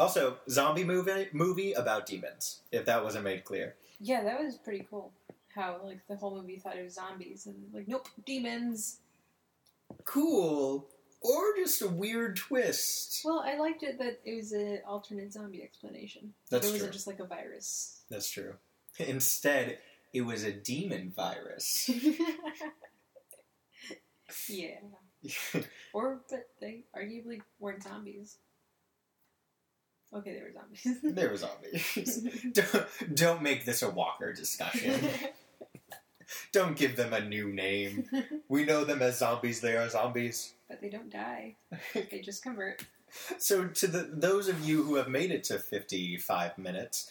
also, zombie movie movie about demons, if that wasn't made clear. Yeah, that was pretty cool. How, like, the whole movie thought it was zombies, and, like, nope, demons. Cool. Or just a weird twist. Well, I liked it that it was an alternate zombie explanation. That's true. It wasn't just, like, a virus. That's true. Instead, it was a demon virus. Yeah. Or, but they arguably weren't zombies. Okay, they were zombies. They were zombies. don't, don't make this a Walker discussion. Don't give them a new name. We know them as zombies. They are zombies. But they don't die. They just convert. So to the, those of you who have made it to fifty-five minutes,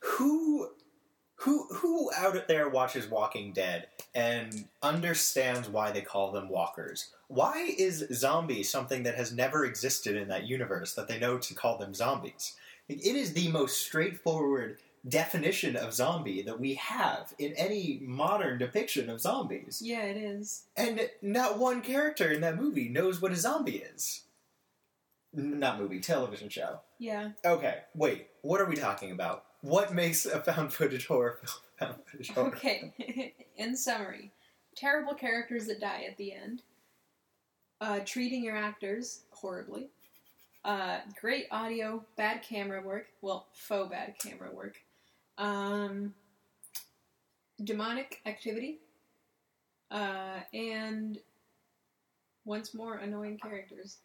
who... Who who out there watches Walking Dead and understands why they call them walkers? Why is zombie something that has never existed in that universe that they know to call them zombies? It is the most straightforward definition of zombie that we have in any modern depiction of zombies. Yeah, it is. And not one character in that movie knows what a zombie is. Not movie, television show. Yeah. Okay, wait, what are we talking about? What makes a found footage horror film found footage horror? Okay, in summary, terrible characters that die at the end, uh, treating your actors horribly, uh, great audio, bad camera work, well, faux bad camera work, um, demonic activity, uh, and once more, annoying characters.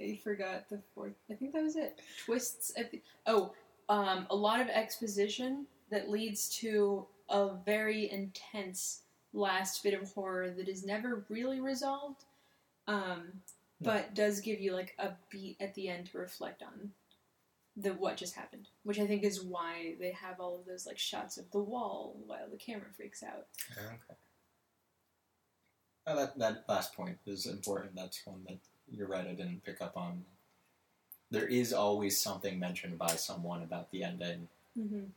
I forgot the fourth, I think that was it. Twists at the, oh, Um, a lot of exposition that leads to a very intense last bit of horror that is never really resolved, um, but does give you like a beat at the end to reflect on the what just happened, which I think is why they have all of those like shots of the wall while the camera freaks out. Okay. Oh, that that last point is important. That's one that you're right. I didn't pick up on. There is always something mentioned by someone about the ending. Mm-hmm.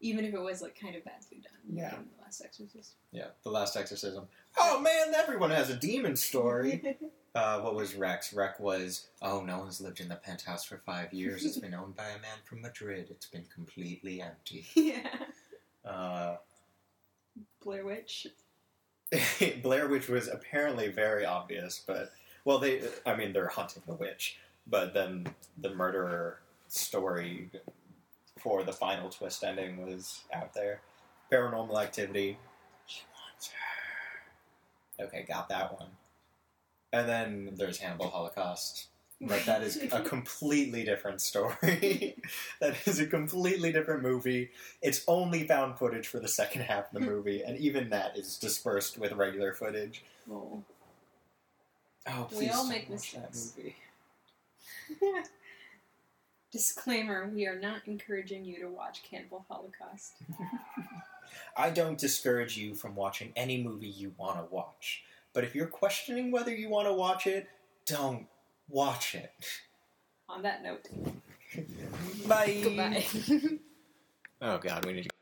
Even if it was, like, kind of badly done. Yeah. Like in The Last Exorcism. Yeah, The Last Exorcism. Oh, man, everyone has a demon story. uh, what was Rex? Rex was, oh, no one's lived in the penthouse for five years. It's been owned by a man from Madrid. It's been completely empty. Yeah. Uh, Blair Witch. Blair Witch was apparently very obvious, but, well, they, I mean, they're hunting the witch. But then the murderer story for the final twist ending was out there. Paranormal Activity. She wants her. Okay, got that one. And then there's Cannibal Holocaust. But that is a completely different story. That is a completely different movie. It's only found footage for the second half of the movie. And even that is dispersed with regular footage. Oh, oh please we all don't make watch mistakes. That movie. Disclaimer, we are not encouraging you to watch Cannibal Holocaust. I don't discourage you from watching any movie you want to watch. But if you're questioning whether you want to watch it, don't watch it. On that note. Bye. Goodbye. Oh, God, we need to...